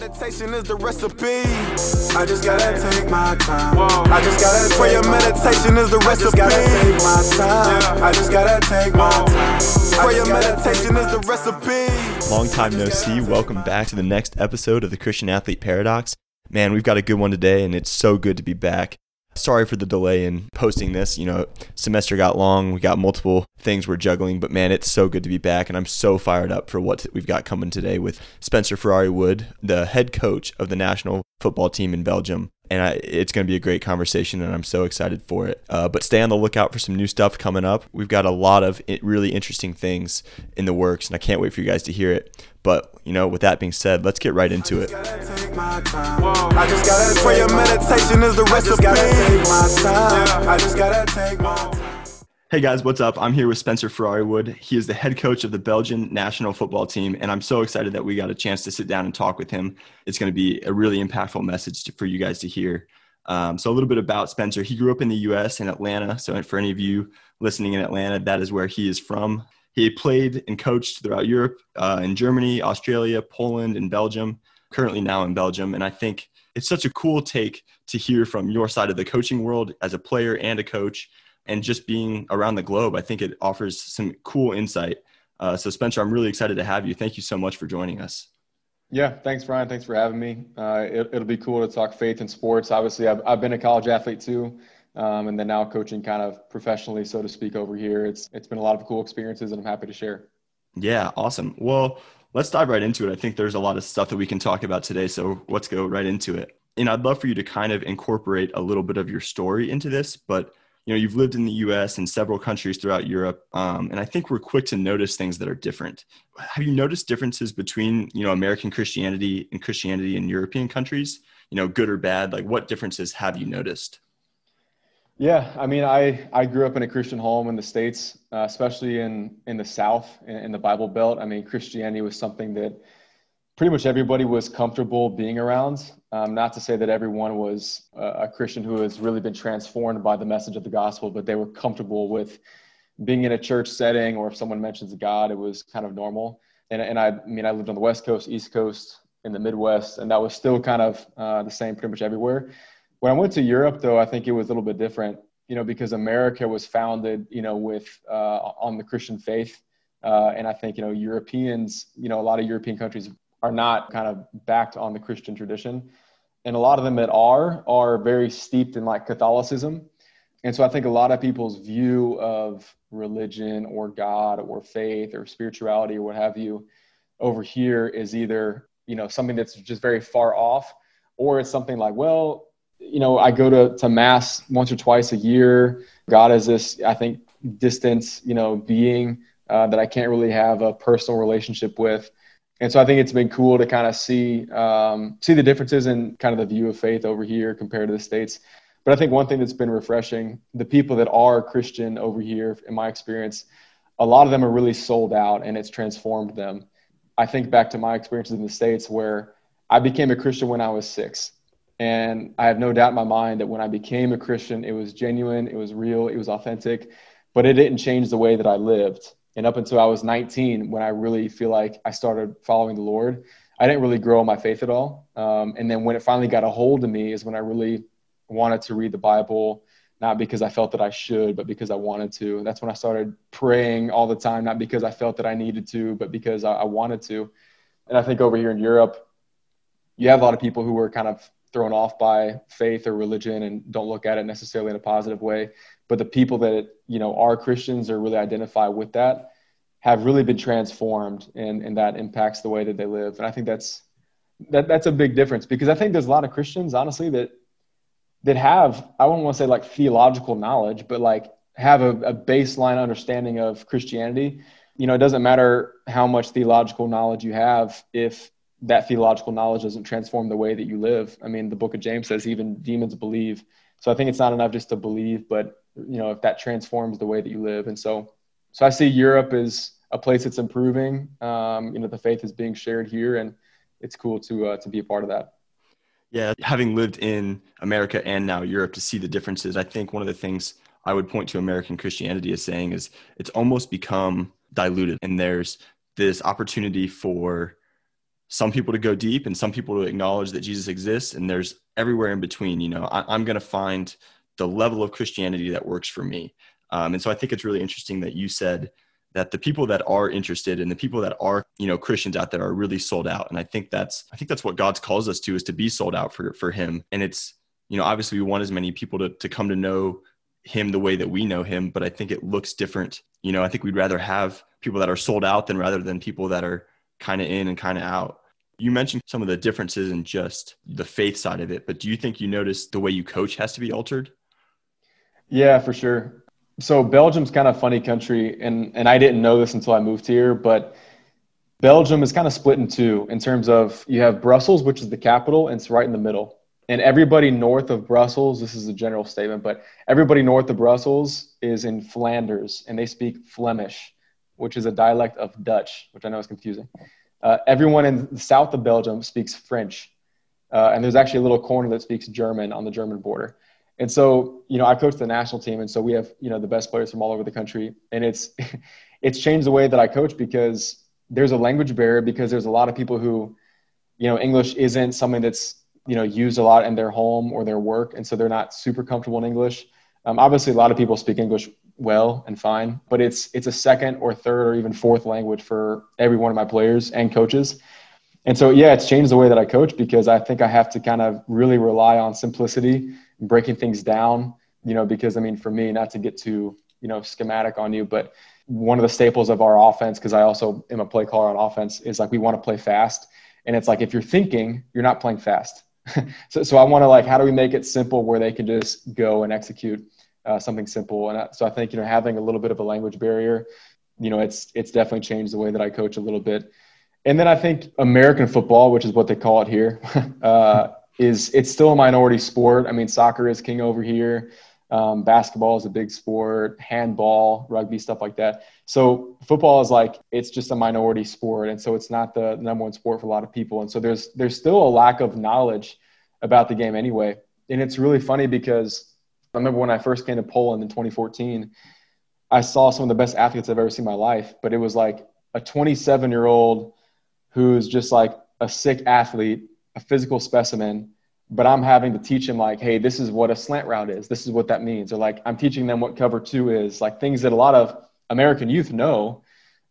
meditation is the recipe. I just gotta take my time. I just gotta take prayer, meditation is the recipe. I just gotta take my time. I just gotta take my time. Prayer, meditation is the recipe. Long time no see. Welcome back to the next episode of the Christian Athlete Paradox. Man, we've got a good one today, and it's so good to be back. Sorry for the delay in posting this. You know, semester got long. We got multiple things we're juggling, but man, it's so good to be back. And I'm so fired up for what we've got coming today with Spencer Ferrari-Wood, the head coach of the national football team in Belgium. And it's going to be a great conversation, and I'm so excited for it. But stay on the lookout for some new stuff coming up. We've got a lot of really interesting things in the works, and I can't wait for you guys to hear it. But, you know, with that being said, let's get right into it. Hey guys, what's up? I'm here with Spencer Ferrari-Wood. He is the head coach of the Belgian national football team, and I'm so excited that we got a chance to sit down and talk with him. It's going to be a really impactful message for you guys to hear. So a little bit about Spencer. He grew up in the U.S. in Atlanta, so for any of you listening in Atlanta, that is where he is from. He played and coached throughout Europe, in Germany, Australia, Poland, and Belgium, currently now in Belgium, and I think it's such a cool take to hear from your side of the coaching world as a player and a coach. And just being around the globe, I think it offers some cool insight. So Spencer, I'm really excited to have you. Thank you so much for joining us. Yeah, thanks, Brian. Thanks for having me. It'll be cool to talk faith and sports. Obviously, I've been a college athlete too, and then now coaching kind of professionally, so to speak, over here. It's been a lot of cool experiences, and I'm happy to share. Yeah, awesome. Well, let's dive right into it. I think there's a lot of stuff that we can talk about today, so let's go right into it. And I'd love for you to kind of incorporate a little bit of your story into this, but you know, you've lived in the U.S. and several countries throughout Europe, and I think we're quick to notice things that are different. Have you noticed differences between, you know, American Christianity and Christianity in European countries? You know, good or bad? Like, what differences have you noticed? Yeah, I mean, I grew up in a Christian home in the States, especially in the South, in the Bible Belt. I mean, Christianity was something that pretty much everybody was comfortable being around. Not to say that everyone was a Christian who has really been transformed by the message of the gospel, but they were comfortable with being in a church setting, or if someone mentions God, it was kind of normal. And I mean, I lived on the West Coast, East Coast, in the Midwest, and that was still kind of the same pretty much everywhere. When I went to Europe, though, I think it was a little bit different, you know, because America was founded, you know, with on the Christian faith. And I think, you know, Europeans, you know, a lot of European countries are not kind of backed on the Christian tradition. And a lot of them that are very steeped in like Catholicism. And so I think a lot of people's view of religion or God or faith or spirituality or what have you over here is either, you know, something that's just very far off, or it's something like, well, you know, I go to mass once or twice a year. God is this, I think, distant, you know, being that I can't really have a personal relationship with. And so I think it's been cool to kind of see the differences in kind of the view of faith over here compared to the States. But I think one thing that's been refreshing, the people that are Christian over here, in my experience, a lot of them are really sold out, and it's transformed them. I think back to my experiences in the States where I became a Christian when I was 6. And I have no doubt in my mind that when I became a Christian, it was genuine, it was real, it was authentic, but it didn't change the way that I lived. And up until I was 19, when I really feel like I started following the Lord, I didn't really grow in my faith at all. And then when it finally got a hold of me is when I really wanted to read the Bible, not because I felt that I should, but because I wanted to. And that's when I started praying all the time, not because I felt that I needed to, but because I wanted to. And I think over here in Europe, you have a lot of people who are kind of thrown off by faith or religion and don't look at it necessarily in a positive way. But the people that, you know, are Christians or really identify with that have really been transformed, and that impacts the way that they live. And I think that's a big difference, because I think there's a lot of Christians, honestly, that have, I wouldn't want to say like theological knowledge, but like have a baseline understanding of Christianity. You know, it doesn't matter how much theological knowledge you have if that theological knowledge doesn't transform the way that you live. I mean, the book of James says even demons believe. So I think it's not enough just to believe, but, you know, if that transforms the way that you live. And so I see Europe as a place that's improving. You know, the faith is being shared here, and it's cool to be a part of that. Yeah. Having lived in America and now Europe, to see the differences, I think one of the things I would point to American Christianity as saying is it's almost become diluted, and there's this opportunity for some people to go deep and some people to acknowledge that Jesus exists. And there's everywhere in between, you know, I'm going to find the level of Christianity that works for me. And so I think it's really interesting that you said that the people that are interested and the people that are, you know, Christians out there are really sold out. And I think that's what God calls us to, is to be sold out for him. And it's, you know, obviously we want as many people to come to know him the way that we know him, but I think it looks different. You know, I think we'd rather have people that are sold out rather than people that are kind of in and kind of out. You mentioned some of the differences in just the faith side of it, but do you think you notice the way you coach has to be altered? Yeah, for sure. So Belgium's kind of a funny country, and I didn't know this until I moved here, but Belgium is kind of split in two in terms of you have Brussels, which is the capital, and it's right in the middle. And everybody north of Brussels, this is a general statement, but everybody north of Brussels is in Flanders, and they speak Flemish, which is a dialect of Dutch, which I know is confusing. Everyone in the south of Belgium speaks French. And there's actually a little corner that speaks German on the German border. And so, you know, I coach the national team, and so we have, you know, the best players from all over the country. And it's changed the way that I coach because there's a language barrier, because there's a lot of people who, you know, English isn't something that's, you know, used a lot in their home or their work. And so they're not super comfortable in English. Obviously, a lot of people speak English well and fine, but it's a second or third or even fourth language for every one of my players and coaches. And so, yeah, it's changed the way that I coach because I think I have to kind of really rely on simplicity, breaking things down, you know, because I mean, for me, not to get too, you know, schematic on you, but one of the staples of our offense, because I also am a play caller on offense, is like, we want to play fast. And it's like, if you're thinking, you're not playing fast. So I want to, like, how do we make it simple where they can just go and execute something simple? And so I think, you know, having a little bit of a language barrier, you know, it's definitely changed the way that I coach a little bit. And then I think American football, which is what they call it here, it's still a minority sport. I mean, soccer is king over here. Basketball is a big sport, handball, rugby, stuff like that. So football is like, it's just a minority sport. And so it's not the number one sport for a lot of people. And so there's still a lack of knowledge about the game anyway. And it's really funny because I remember when I first came to Poland in 2014, I saw some of the best athletes I've ever seen in my life, but it was like a 27-year-old who's just like a sick athlete, a physical specimen, but I'm having to teach him like, hey, this is what a slant route is. This is what that means. Or like, I'm teaching them what cover 2 is, like things that a lot of American youth know.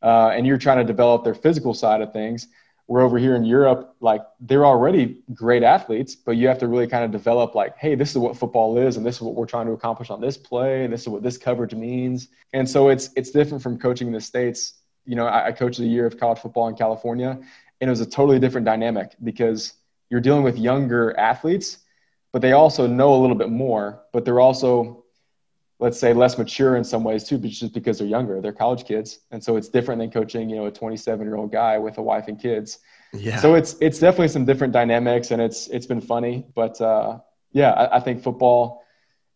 And you're trying to develop their physical side of things. We're over here in Europe, like they're already great athletes, but you have to really kind of develop like, hey, this is what football is. And this is what we're trying to accomplish on this play. And this is what this coverage means. And so it's different from coaching in the States. You know, I coached a year of college football in California, and it was a totally different dynamic because you're dealing with younger athletes, but they also know a little bit more, but they're also, let's say, less mature in some ways too, but just because they're younger, they're college kids. And so it's different than coaching, you know, a 27-year-old guy with a wife and kids. Yeah. So it's definitely some different dynamics, and it's been funny, but yeah, I think football,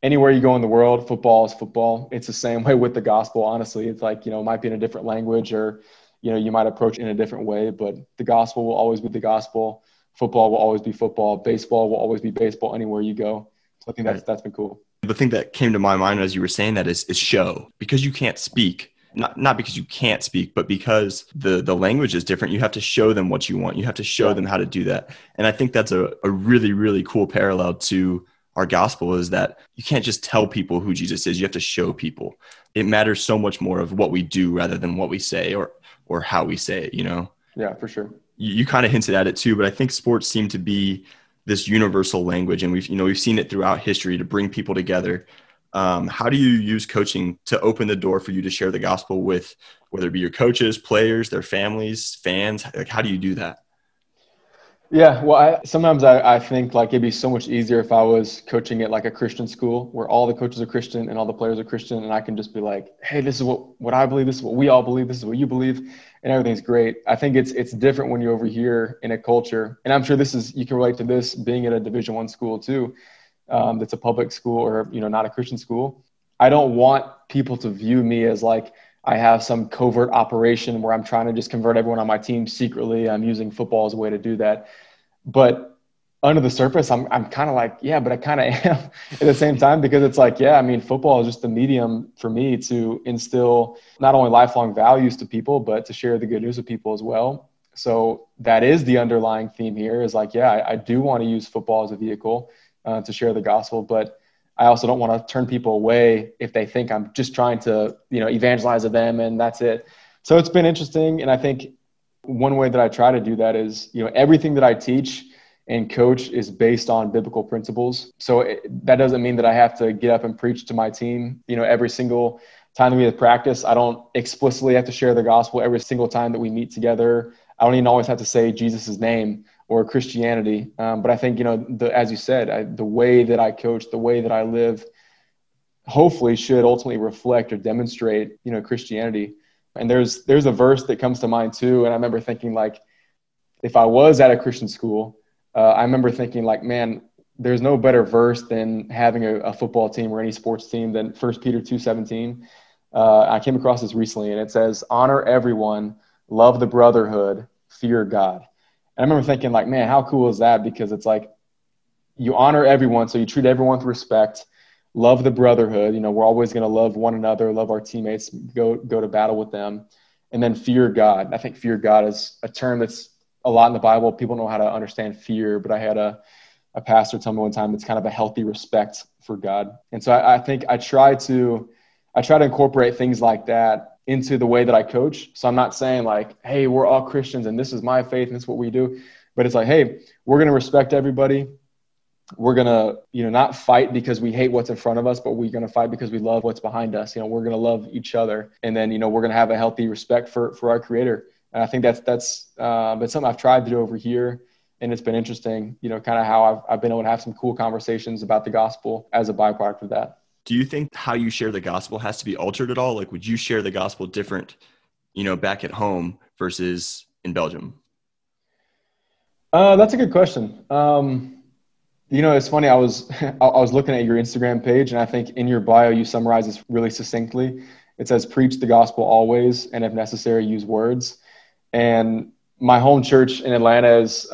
anywhere you go in the world, football is football. It's the same way with the gospel. Honestly, it's like, you know, it might be in a different language, or, you know, you might approach it in a different way, but the gospel will always be the gospel. Football will always be football. Baseball will always be baseball anywhere you go. So I think that's been cool. The thing that came to my mind as you were saying that is show. Because you can't speak, not because you can't speak, but because the language is different, you have to show them what you want. You have to show them how to do that. And I think that's a really, really cool parallel to our gospel, is that you can't just tell people who Jesus is. You have to show people. It matters so much more of what we do rather than what we say or how we say it, you know? Yeah, for sure. You kind of hinted at it too, but I think sports seem to be this universal language, and we've seen it throughout history to bring people together. How do you use coaching to open the door for you to share the gospel with, whether it be your coaches, players, their families, fans? Like, how do you do that? Yeah, well, I sometimes think like it'd be so much easier if I was coaching at like a Christian school where all the coaches are Christian and all the players are Christian, and I can just be like, hey, this is what I believe, this is what we all believe, this is what you believe, and everything's great. I think it's different when you're over here in a culture, and I'm sure you can relate to this being at a Division I school too, that's a public school or, you know, not a Christian school. I don't want people to view me as like I have some covert operation where I'm trying to just convert everyone on my team secretly. I'm using football as a way to do that. But under the surface, I'm kind of like, yeah, but I kind of am at the same time, because it's like, yeah, I mean, football is just the medium for me to instill not only lifelong values to people, but to share the good news with people as well. So that is the underlying theme here is like, yeah, I do want to use football as a vehicle to share the gospel, but I also don't want to turn people away if they think I'm just trying to, you know, evangelize to them and that's it. So it's been interesting. And I think one way that I try to do that is, you know, everything that I teach and coach is based on biblical principles. So that doesn't mean that I have to get up and preach to my team, you know, every single time that we have practice. I don't explicitly have to share the gospel every single time that we meet together. I don't even always have to say Jesus's name or Christianity. But I think, you know, as you said, the way that I coach, the way that I live, hopefully should ultimately reflect or demonstrate, you know, Christianity. And there's a verse that comes to mind too. And I remember thinking, like, if I was at a Christian school, I remember thinking, like, man, there's no better verse than having a football team or any sports team than 1 Peter 2:17. I came across this recently, and it says, honor everyone, love the brotherhood, fear God. And I remember thinking, like, man, how cool is that? Because it's like you honor everyone, so you treat everyone with respect, love the brotherhood. You know, we're always going to love one another, love our teammates, go to battle with them, and then fear God. I think fear God is a term that's a lot in the Bible. People know how to understand fear, but I had a pastor tell me one time, it's kind of a healthy respect for God. And so I think I try to incorporate things like that into the way that I coach. So I'm not saying, like, hey, we're all Christians and this is my faith and this is what we do, but it's like, hey, we're going to respect everybody. We're going to, you know, not fight because we hate what's in front of us, but we're going to fight because we love what's behind us. You know, we're going to love each other. And then, you know, we're going to have a healthy respect for our Creator. And I think that's something I've tried to do over here. And it's been interesting, you know, kind of how I've been able to have some cool conversations about the gospel as a byproduct of that. Do you think how you share the gospel has to be altered at all? Like, would you share the gospel different, you know, back at home versus in Belgium? That's a good question. You know, it's funny. I was looking at your Instagram page, and I think in your bio, you summarize this really succinctly. It says, preach the gospel always, and if necessary, use words. And my home church in Atlanta is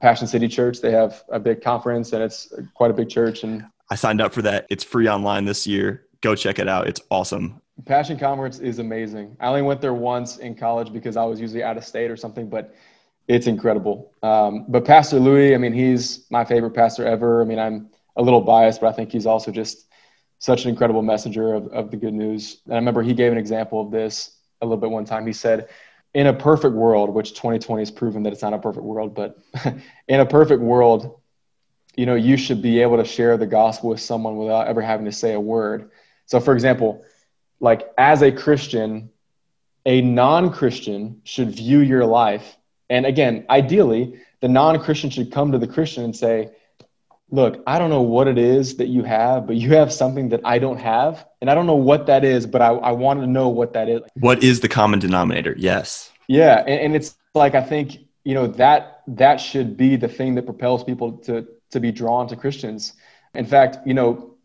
Passion City Church. They have a big conference, and it's quite a big church. And I signed up for that. It's free online this year. Go check it out. It's awesome. Passion Conference is amazing. I only went there once in college because I was usually out of state or something, but it's incredible. But Pastor Louis, I mean, he's my favorite pastor ever. I mean, I'm a little biased, but I think he's also just such an incredible messenger of the good news. And I remember he gave an example of this a little bit one time. He said, in a perfect world, which 2020 has proven that it's not a perfect world, but in a perfect world, you know, you should be able to share the gospel with someone without ever having to say a word. So for example, like, as a Christian, a non-Christian should view your life. And again, ideally, the non-Christian should come to the Christian and say, look, I don't know what it is that you have, but you have something that I don't have. And I don't know what that is, but I want to know what that is. What is the common denominator? Yes. Yeah. And it's like, I think, you know, that should be the thing that propels people to be drawn to Christians. In fact, you know,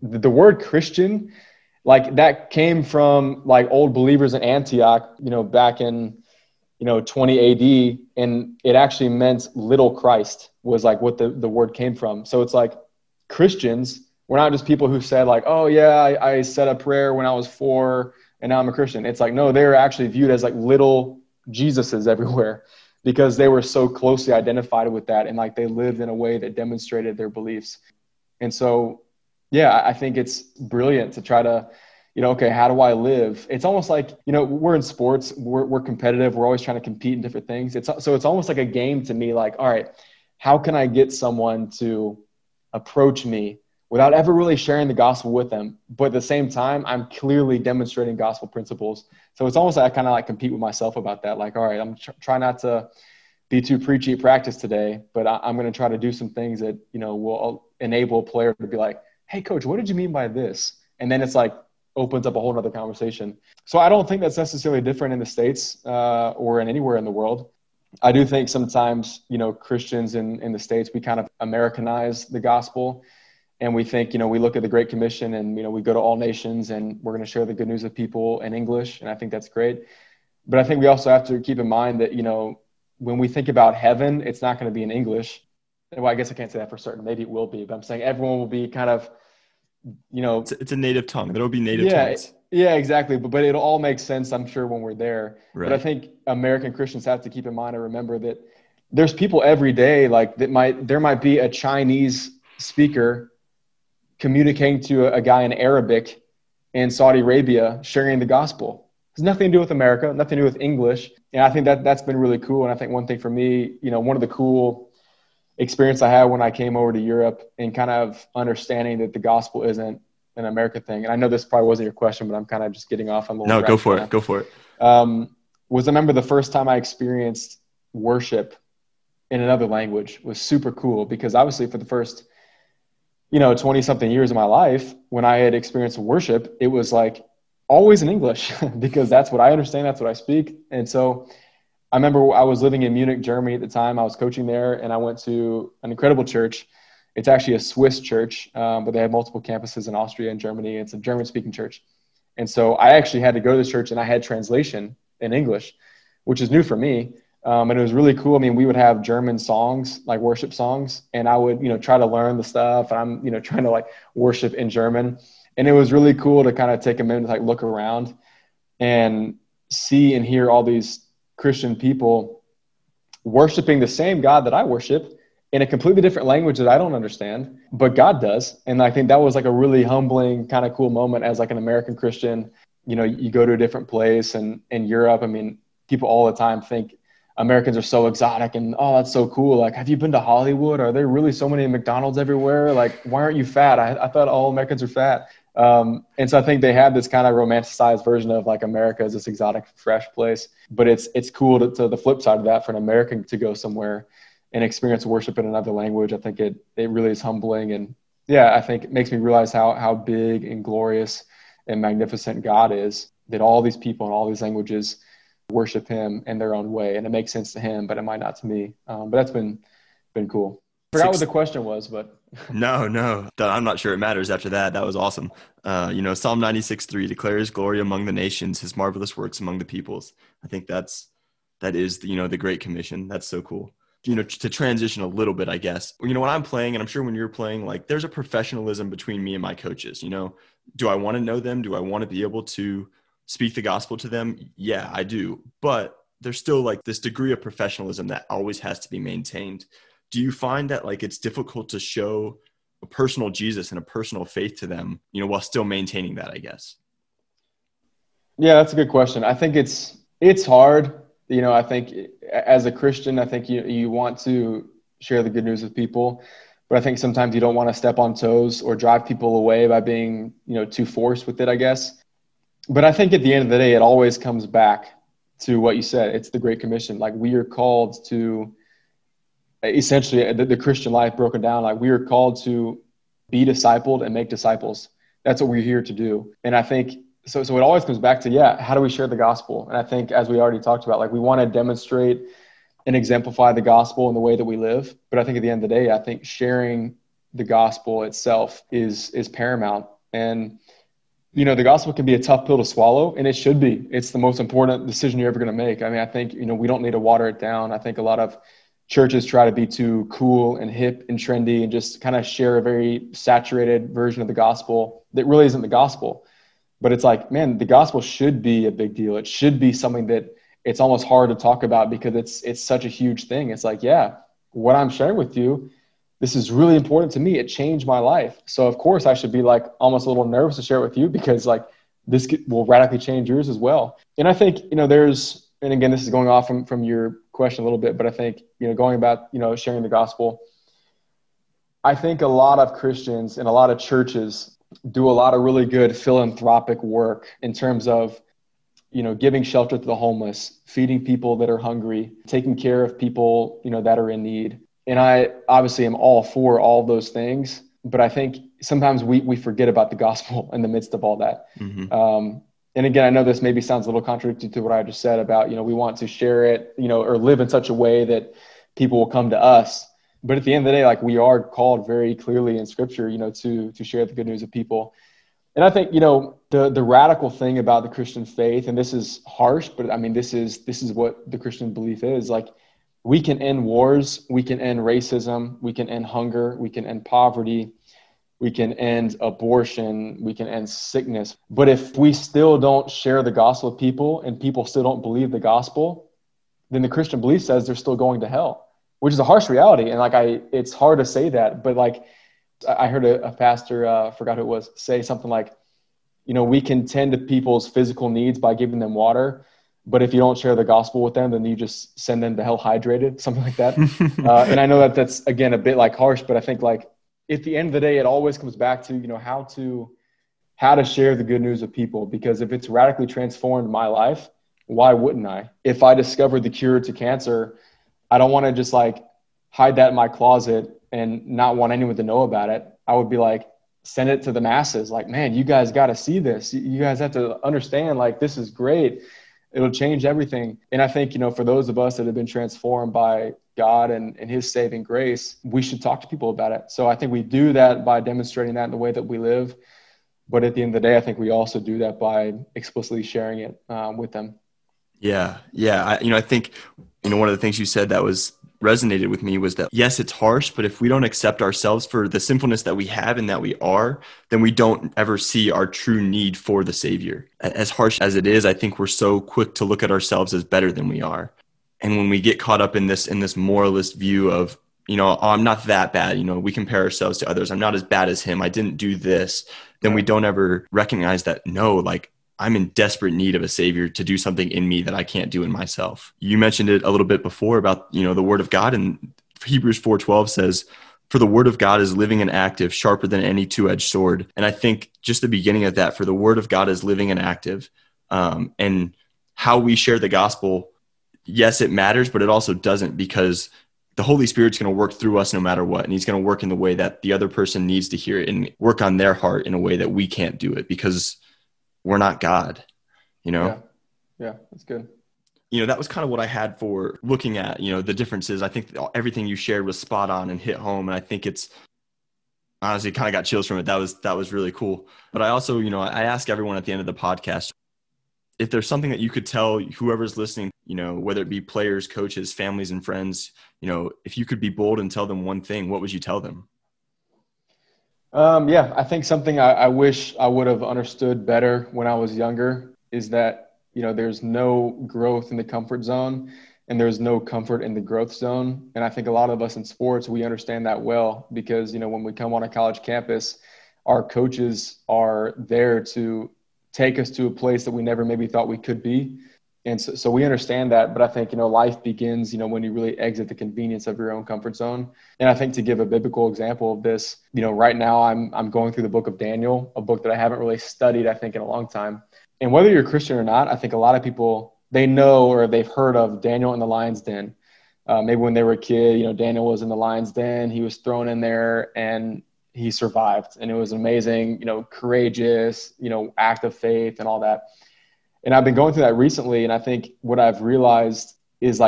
the word Christian, like, that came from, like, old believers in Antioch, you know, back in, you know, 20 AD, and it actually meant little Christ was, like, what the word came from. So it's like, Christians, we're not just people who said, like, oh yeah, I said a prayer when I was 4 and now I'm a Christian. It's like, no, they're actually viewed as, like, little Jesuses everywhere because they were so closely identified with that. And, like, they lived in a way that demonstrated their beliefs. And so, yeah, I think it's brilliant to try to, you know, okay, how do I live? It's almost like, you know, we're in sports, we're competitive. We're always trying to compete in different things. It's almost like a game to me, like, all right, how can I get someone to approach me without ever really sharing the gospel with them? But at the same time, I'm clearly demonstrating gospel principles. So it's almost like I kind of, like, compete with myself about that. Like, all right, I'm trying not to be too preachy at practice today, but I'm going to try to do some things that, you know, will enable a player to be like, hey coach, what did you mean by this? And then it's like, opens up a whole nother conversation. So I don't think that's necessarily different in the States or in anywhere in the world. I do think sometimes, you know, Christians in the States, we kind of Americanize the gospel, and we think, you know, we look at the Great Commission and, you know, we go to all nations and we're going to share the good news of people in English. And I think that's great. But I think we also have to keep in mind that, you know, when we think about heaven, it's not going to be in English. Well, I guess I can't say that for certain. Maybe it will be, but I'm saying everyone will be kind of, you know, it's a native tongue. There'll be native tongues. Yeah, exactly. But it'll all make sense, I'm sure, when we're there. Right. But I think American Christians have to keep in mind and remember that there's people every day, like there might be a Chinese speaker communicating to a guy in Arabic in Saudi Arabia, sharing the gospel. It has nothing to do with America, nothing to do with English. And I think that's been really cool. And I think one thing for me, you know, one of the cool experience I had when I came over to Europe and kind of understanding that the gospel isn't an American thing. And I know this probably wasn't your question, but I'm kind of just getting off on the little. No, go for it. Go for it. Was I remember the first time I experienced worship in another language was super cool, because obviously for the first, 20 something years of my life, when I had experienced worship, it was like always in English because that's what I understand. That's what I speak. And so I remember I was living in Munich, Germany at the time. I was coaching there and I went to an incredible church. It's actually a Swiss church, but they have multiple campuses in Austria and Germany. It's a German speaking church. And so I actually had to go to this church and I had translation in English, which is new for me. And it was really cool. I mean, we would have German songs, like worship songs, and I would, try to learn the stuff. And I'm, trying to like worship in German. And it was really cool to kind of take a minute to like look around and see and hear all these Christian people worshiping the same God that I worship in a completely different language that I don't understand, but God does. And I think that was like a really humbling kind of cool moment as like an American Christian. You go to a different place, and in Europe, I mean, people all the time think Americans are so exotic and, oh, that's so cool. Like, have you been to Hollywood? Are there really so many McDonald's everywhere? Like, why aren't you fat? I thought all Americans are fat. And so I think they have this kind of romanticized version of like America as this exotic, fresh place. But it's cool to the flip side of that, for an American to go somewhere and experience worship in another language. I think it really is humbling. And yeah, I think it makes me realize how big and glorious and magnificent God is, that all these people in all these languages worship him in their own way, and it makes sense to him, but it might not to me. But that's been cool. Forgot what the question was, but no, I'm not sure it matters after that. That was awesome. Psalm 96:3 declares glory among the nations, his marvelous works among the peoples. I think that is the Great Commission. That's so cool. To transition a little bit, I guess, when I'm playing, and I'm sure when you're playing, like there's a professionalism between me and my coaches. Do I want to know them? Do I want to be able to speak the gospel to them? Yeah, I do. But there's still like this degree of professionalism that always has to be maintained. Do you find that like it's difficult to show a personal Jesus and a personal faith to them, while still maintaining that, I guess? Yeah, that's a good question. I think it's hard. I think as a Christian, I think you want to share the good news with people, but I think sometimes you don't want to step on toes or drive people away by being, too forced with it, I guess. But I think at the end of the day, it always comes back to what you said. It's the Great Commission. Like we are called to, essentially the Christian life broken down, like we are called to be discipled and make disciples. That's what we're here to do. And I think, so it always comes back to, how do we share the gospel? And I think as we already talked about, like we want to demonstrate and exemplify the gospel in the way that we live. But I think at the end of the day, I think sharing the gospel itself is paramount. And the gospel can be a tough pill to swallow, and it should be. It's the most important decision you're ever going to make. I mean, I think, we don't need to water it down. I think a lot of churches try to be too cool and hip and trendy and just kind of share a very saturated version of the gospel that really isn't the gospel. But it's like, man, the gospel should be a big deal. It should be something that it's almost hard to talk about because it's such a huge thing. It's like, what I'm sharing with you, this is really important to me. It changed my life. So of course I should be like almost a little nervous to share it with you, because like this will radically change yours as well. And I think, there's, and again, this is going off from your question a little bit, but I think, going about, sharing the gospel, I think a lot of Christians and a lot of churches do a lot of really good philanthropic work in terms of, giving shelter to the homeless, feeding people that are hungry, taking care of people, that are in need. And I obviously am all for all those things, but I think sometimes we forget about the gospel in the midst of all that. Mm-hmm. And again, I know this maybe sounds a little contradictory to what I just said about, we want to share it, or live in such a way that people will come to us. But at the end of the day, like we are called very clearly in scripture, to share the good news with people. And I think, the radical thing about the Christian faith, and this is harsh, but I mean, this is what the Christian belief is. Like we can end wars, we can end racism, we can end hunger, we can end poverty. We can end abortion. We can end sickness. But if we still don't share the gospel with people and people still don't believe the gospel, then the Christian belief says they're still going to hell, which is a harsh reality. And it's hard to say that, but I heard a pastor, forgot who it was, say something like, we can tend to people's physical needs by giving them water, but if you don't share the gospel with them, then you just send them to hell hydrated, something like that. And I know that that's, again, a bit harsh, but I think at the end of the day, it always comes back to, how to share the good news with people, because if it's radically transformed my life, why wouldn't I? If I discovered the cure to cancer, I don't want to just hide that in my closet and not want anyone to know about it. I would be send it to the masses. Man, you guys got to see this. You guys have to understand, this is great. It'll change everything. And I think, for those of us that have been transformed by God and his saving grace, we should talk to people about it. So I think we do that by demonstrating that in the way that we live. But at the end of the day, I think we also do that by explicitly sharing it with them. Yeah. Yeah. I think one of the things you said that was resonated with me was that, yes, it's harsh, but if we don't accept ourselves for the sinfulness that we have and that we are, then we don't ever see our true need for the Savior. As harsh as it is, I think we're so quick to look at ourselves as better than we are. And when we get caught up in this moralist view of, oh, I'm not that bad, we compare ourselves to others. I'm not as bad as him. I didn't do this. Then we don't ever recognize that, no, I'm in desperate need of a Savior to do something in me that I can't do in myself. You mentioned it a little bit before about, the Word of God, and Hebrews 4:12 says, "For the Word of God is living and active, sharper than any two-edged sword." And I think just the beginning of that, for the Word of God is living and active, and how we share the gospel, yes, it matters, but it also doesn't, because the Holy Spirit's going to work through us no matter what. And he's going to work in the way that the other person needs to hear it and work on their heart in a way that we can't do it, because we're not God, Yeah, that's good. That was kind of what I had for looking at, the differences. I think everything you shared was spot on and hit home. And I think it's honestly kind of got chills from it. That was really cool. But I also, I ask everyone at the end of the podcast, if there's something that you could tell whoever's listening, whether it be players, coaches, families, and friends, if you could be bold and tell them one thing, what would you tell them? Yeah, I think something I wish I would have understood better when I was younger is that, there's no growth in the comfort zone and there's no comfort in the growth zone. And I think a lot of us in sports, we understand that well, because, when we come on a college campus, our coaches are there to take us to a place that we never maybe thought we could be. And so we understand that, but I think, life begins, when you really exit the convenience of your own comfort zone. And I think to give a biblical example of this, right now I'm going through the book of Daniel, a book that I haven't really studied, I think, in a long time. And whether you're a Christian or not, I think a lot of people, they know, or they've heard of Daniel in the lion's den. Maybe when they were a kid, Daniel was in the lion's den, he was thrown in there and he survived. And it was amazing, courageous, act of faith and all that. And I've been going through that recently. And I think what I've realized is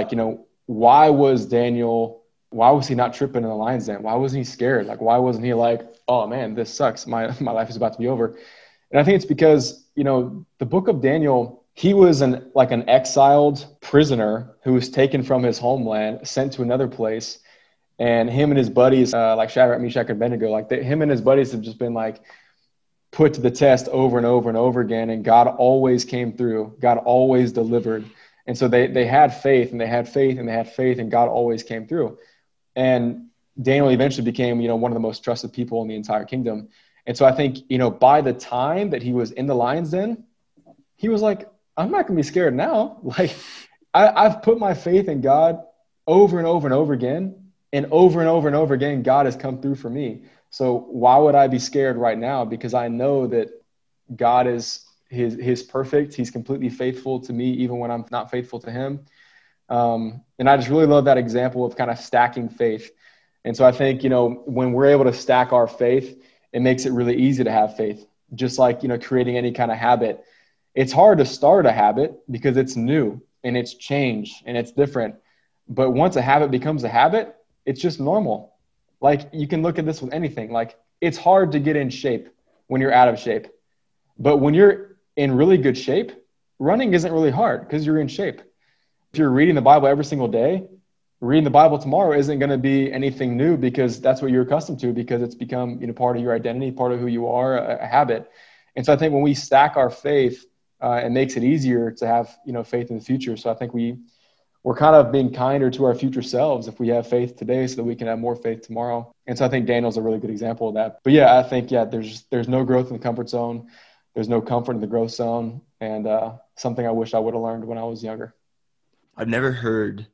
why was Daniel, why was he not tripping in the lion's den? Why wasn't he scared? Why wasn't he oh man, this sucks. My life is about to be over. And I think it's because, the book of Daniel, he was an exiled prisoner who was taken from his homeland, sent to another place. And him and his buddies, like Shadrach, Meshach, and Abednego, him and his buddies have just been put to the test over and over and over again. And God always came through. God always delivered. And so they had faith and they had faith and they had faith, and God always came through. And Daniel eventually became, one of the most trusted people in the entire kingdom. And so I think, by the time that he was in the lion's den, he was like, I'm not going to be scared now. I've put my faith in God over and over and over again, and over and over and over again, God has come through for me. So why would I be scared right now? Because I know that God is his perfect. He's completely faithful to me, even when I'm not faithful to him. And I just really love that example of kind of stacking faith. And so I think, when we're able to stack our faith, it makes it really easy to have faith. Just like, creating any kind of habit. It's hard to start a habit because it's new and it's change and it's different. But once a habit becomes a habit, it's just normal. You can look at this with anything. It's hard to get in shape when you're out of shape. But when you're in really good shape, running isn't really hard because you're in shape. If you're reading the Bible every single day, reading the Bible tomorrow isn't going to be anything new because that's what you're accustomed to, because it's become, you know, part of your identity, part of who you are, a habit. And so I think when we stack our faith, it makes it easier to have, you know, faith in the future. So I think we're kind of being kinder to our future selves if we have faith today so that we can have more faith tomorrow. And so I think Daniel's a really good example of that. But yeah, I think, there's no growth in the comfort zone. There's no comfort in the growth zone. And something I wish I would have learned when I was younger. I've never heard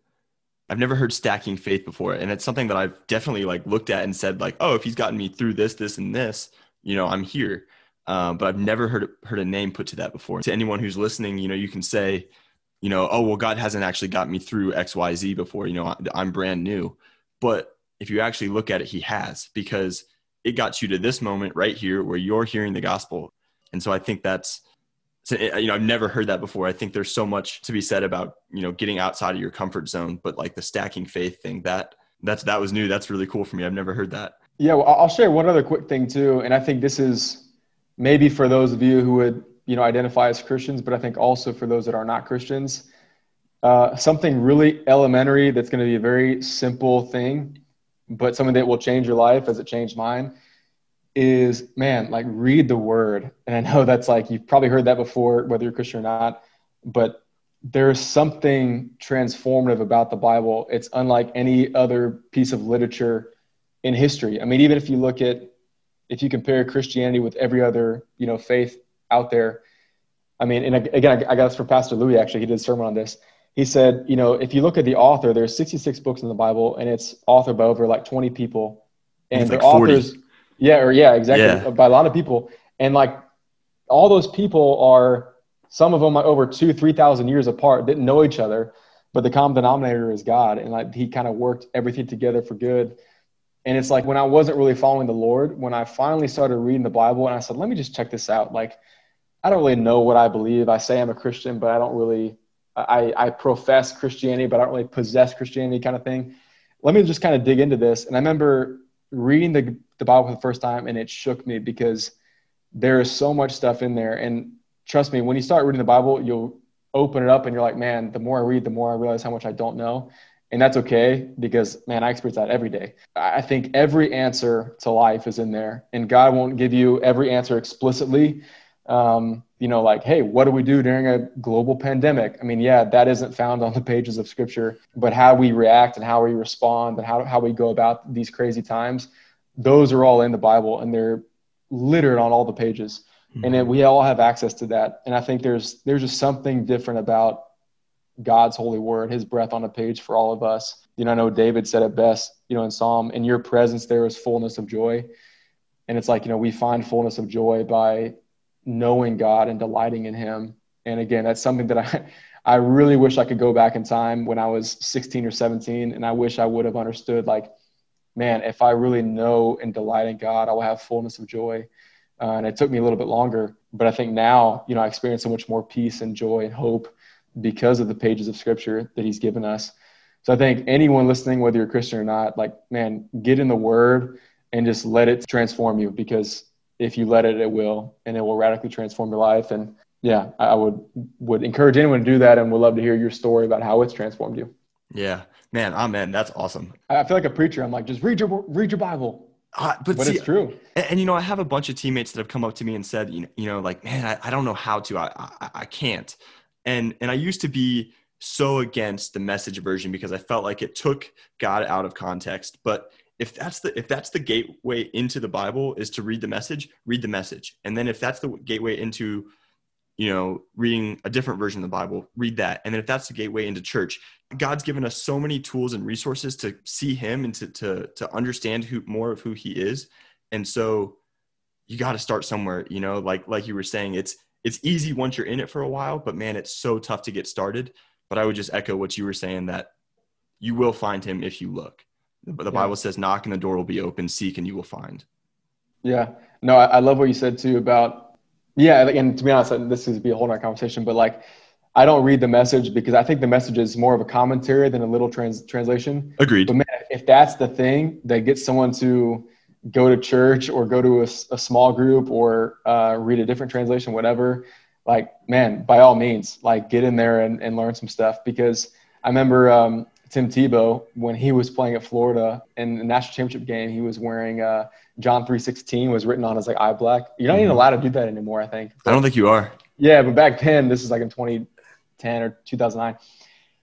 stacking faith before. And it's something that I've definitely looked at and said if he's gotten me through this, this, and this, I'm here. But I've never heard a name put to that before. To anyone who's listening, you can say, oh, well, God hasn't actually got me through X, Y, Z before, I'm brand new. But if you actually look at it, he has, because it got you to this moment right here where you're hearing the gospel. And so I think that's, I've never heard that before. I think there's so much to be said about, getting outside of your comfort zone, but the stacking faith thing, that was new. That's really cool for me. I've never heard that. Yeah. Well, I'll share one other quick thing too. And I think this is maybe for those of you who would, identify as Christians, but I think also for those that are not Christians, something really elementary that's going to be a very simple thing, but something that will change your life as it changed mine is, read the word. And I know that's you've probably heard that before, whether you're Christian or not, but there's something transformative about the Bible. It's unlike any other piece of literature in history. I mean, even if you compare Christianity with every other, faith out there. I mean, and again, I got this from Pastor Louis, actually. He did a sermon on this. He said, if you look at the author, there's 66 books in the Bible and it's authored by over 20 people. And it's the 40. Authors. Yeah, exactly. Yeah. By a lot of people. And all those people are, some of them over 2,000-3,000 years apart, didn't know each other, but the common denominator is God. And he kind of worked everything together for good. And it's when I wasn't really following the Lord, when I finally started reading the Bible and I said, let me just check this out. I don't really know what I believe. I say I'm a Christian, but I don't really, I profess Christianity, but I don't really possess Christianity kind of thing. Let me just kind of dig into this. And I remember reading the Bible for the first time and it shook me because there is so much stuff in there. And trust me, when you start reading the Bible, you'll open it up and you're the more I read, the more I realize how much I don't know. And that's okay because, I experience that every day. I think every answer to life is in there, and God won't give you every answer explicitly. Hey, what do we do during a global pandemic? I mean, yeah, that isn't found on the pages of scripture, but how we react and how we respond and how we go about these crazy times, those are all in the Bible and they're littered on all the pages. Mm-hmm. And we all have access to that. And I think there's just something different about God's holy word, his breath on a page for all of us. I know David said it best, in Psalm, in your presence, there is fullness of joy. And it's we find fullness of joy by knowing God and delighting in him. And again, that's something that I really wish I could go back in time when I was 16 or 17. And I wish I would have understood, if I really know and delight in God, I will have fullness of joy. And it took me a little bit longer, but I think now, I experience so much more peace and joy and hope because of the pages of scripture that he's given us. So I think anyone listening, whether you're Christian or not, get in the word and just let it transform you, because if you let it, it will, and it will radically transform your life. And yeah, I would encourage anyone to do that. And we'd love to hear your story about how it's transformed you. Yeah, amen. That's awesome. I feel like a preacher. I'm just read your Bible. But see, it's true. And I have a bunch of teammates that have come up to me and said, I don't know how to, I can't. And I used to be so against the message version because I felt like it took God out of context, but if that's the gateway into the Bible is to read the message. And then if that's the gateway into, reading a different version of the Bible, read that. And then if that's the gateway into church, God's given us so many tools and resources to see him and to understand more of who he is. And so you got to start somewhere, like you were saying, it's easy once you're in it for a while, but it's so tough to get started. But I would just echo what you were saying, that you will find him if you look. But the Bible says, knock and the door will be open, seek and you will find. Yeah. No, I love what you said too about, and to be honest, this is be a whole nother conversation, but I don't read the message because I think the message is more of a commentary than a little translation. Agreed. But if that's the thing that gets someone to go to church or go to a small group or read a different translation, whatever, by all means, get in there and learn some stuff. Because I remember Tim Tebow, when he was playing at Florida in the national championship game, he was wearing John 3:16 was written on his like eye black. You're not even allowed to do that anymore, I think. But, I don't think you are. Yeah, but back then, this is like in 2010 or 2009,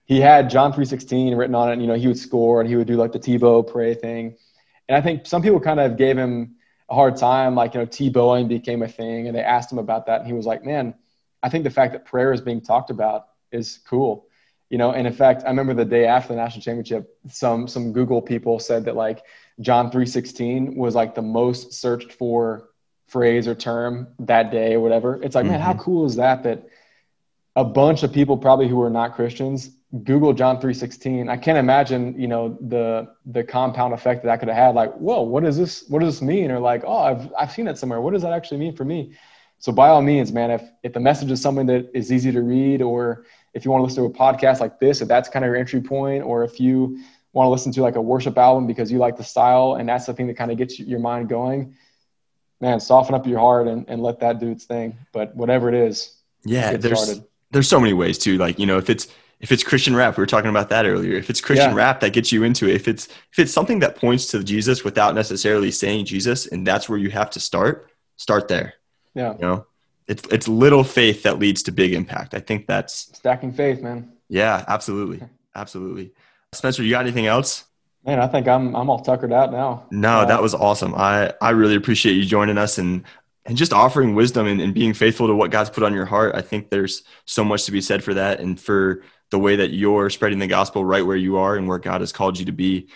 he had John 3:16 written on it. And, you know, he would score and he would do like the Tebow pray thing. And I think some people kind of gave him a hard time, like, you know, Tebowing became a thing, and they asked him about that. And he was like, man, I think the fact that prayer is being talked about is cool. You know, and in fact, I remember the day after the national championship, some Google people said that like John 3:16 was like the most searched for phrase or term that day or whatever. It's like, man, how cool is that? That a bunch of people probably who were not Christians Google John 3:16. I can't imagine, you know, the compound effect that could have had. Like, whoa, what is this? What does this mean? Or like, oh, I've seen that somewhere. What does that actually mean for me? So by all means, man, if the message is something that is easy to read, or if you want to listen to a podcast like this, if that's kind of your entry point, or if you want to listen to like a worship album because you like the style and that's the thing that kind of gets your mind going, man, soften up your heart and let that do its thing. But whatever it is, yeah, there's so many ways too. Like, you know, if it's Christian rap, we were talking about that earlier. If it's Christian rap, that gets you into it. If it's something that points to Jesus without necessarily saying Jesus, and that's where you have to start there. Yeah. You know, it's little faith that leads to big impact. I think that's stacking faith, man. Yeah, absolutely. Absolutely. Spencer, you got anything else? Man, I think I'm all tuckered out now. No, that was awesome. I really appreciate you joining us and just offering wisdom and being faithful to what God's put on your heart. I think there's so much to be said for that and for the way that you're spreading the gospel right where you are and where God has called you to be.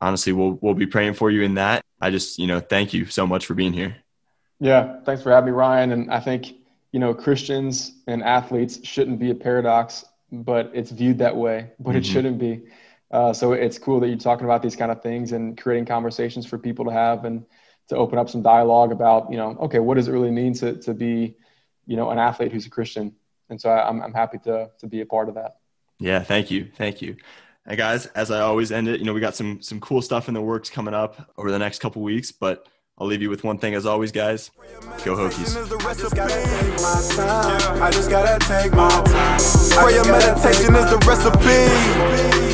Honestly, we'll be praying for you in that. I just, you know, thank you so much for being here. Yeah, thanks for having me, Ryan. And I think, you know, Christians and athletes shouldn't be a paradox, but it's viewed that way, but it shouldn't be. So it's cool that you're talking about these kind of things and creating conversations for people to have and to open up some dialogue about, you know, okay, what does it really mean to be, you know, an athlete who's a Christian? And so I'm happy to be a part of that. Yeah, thank you. Thank you. And guys, as I always end it, you know, we got some cool stuff in the works coming up over the next couple weeks, but I'll leave you with one thing as always, guys. Go Hokies. I just gotta take my time. Prayer meditation is the recipe.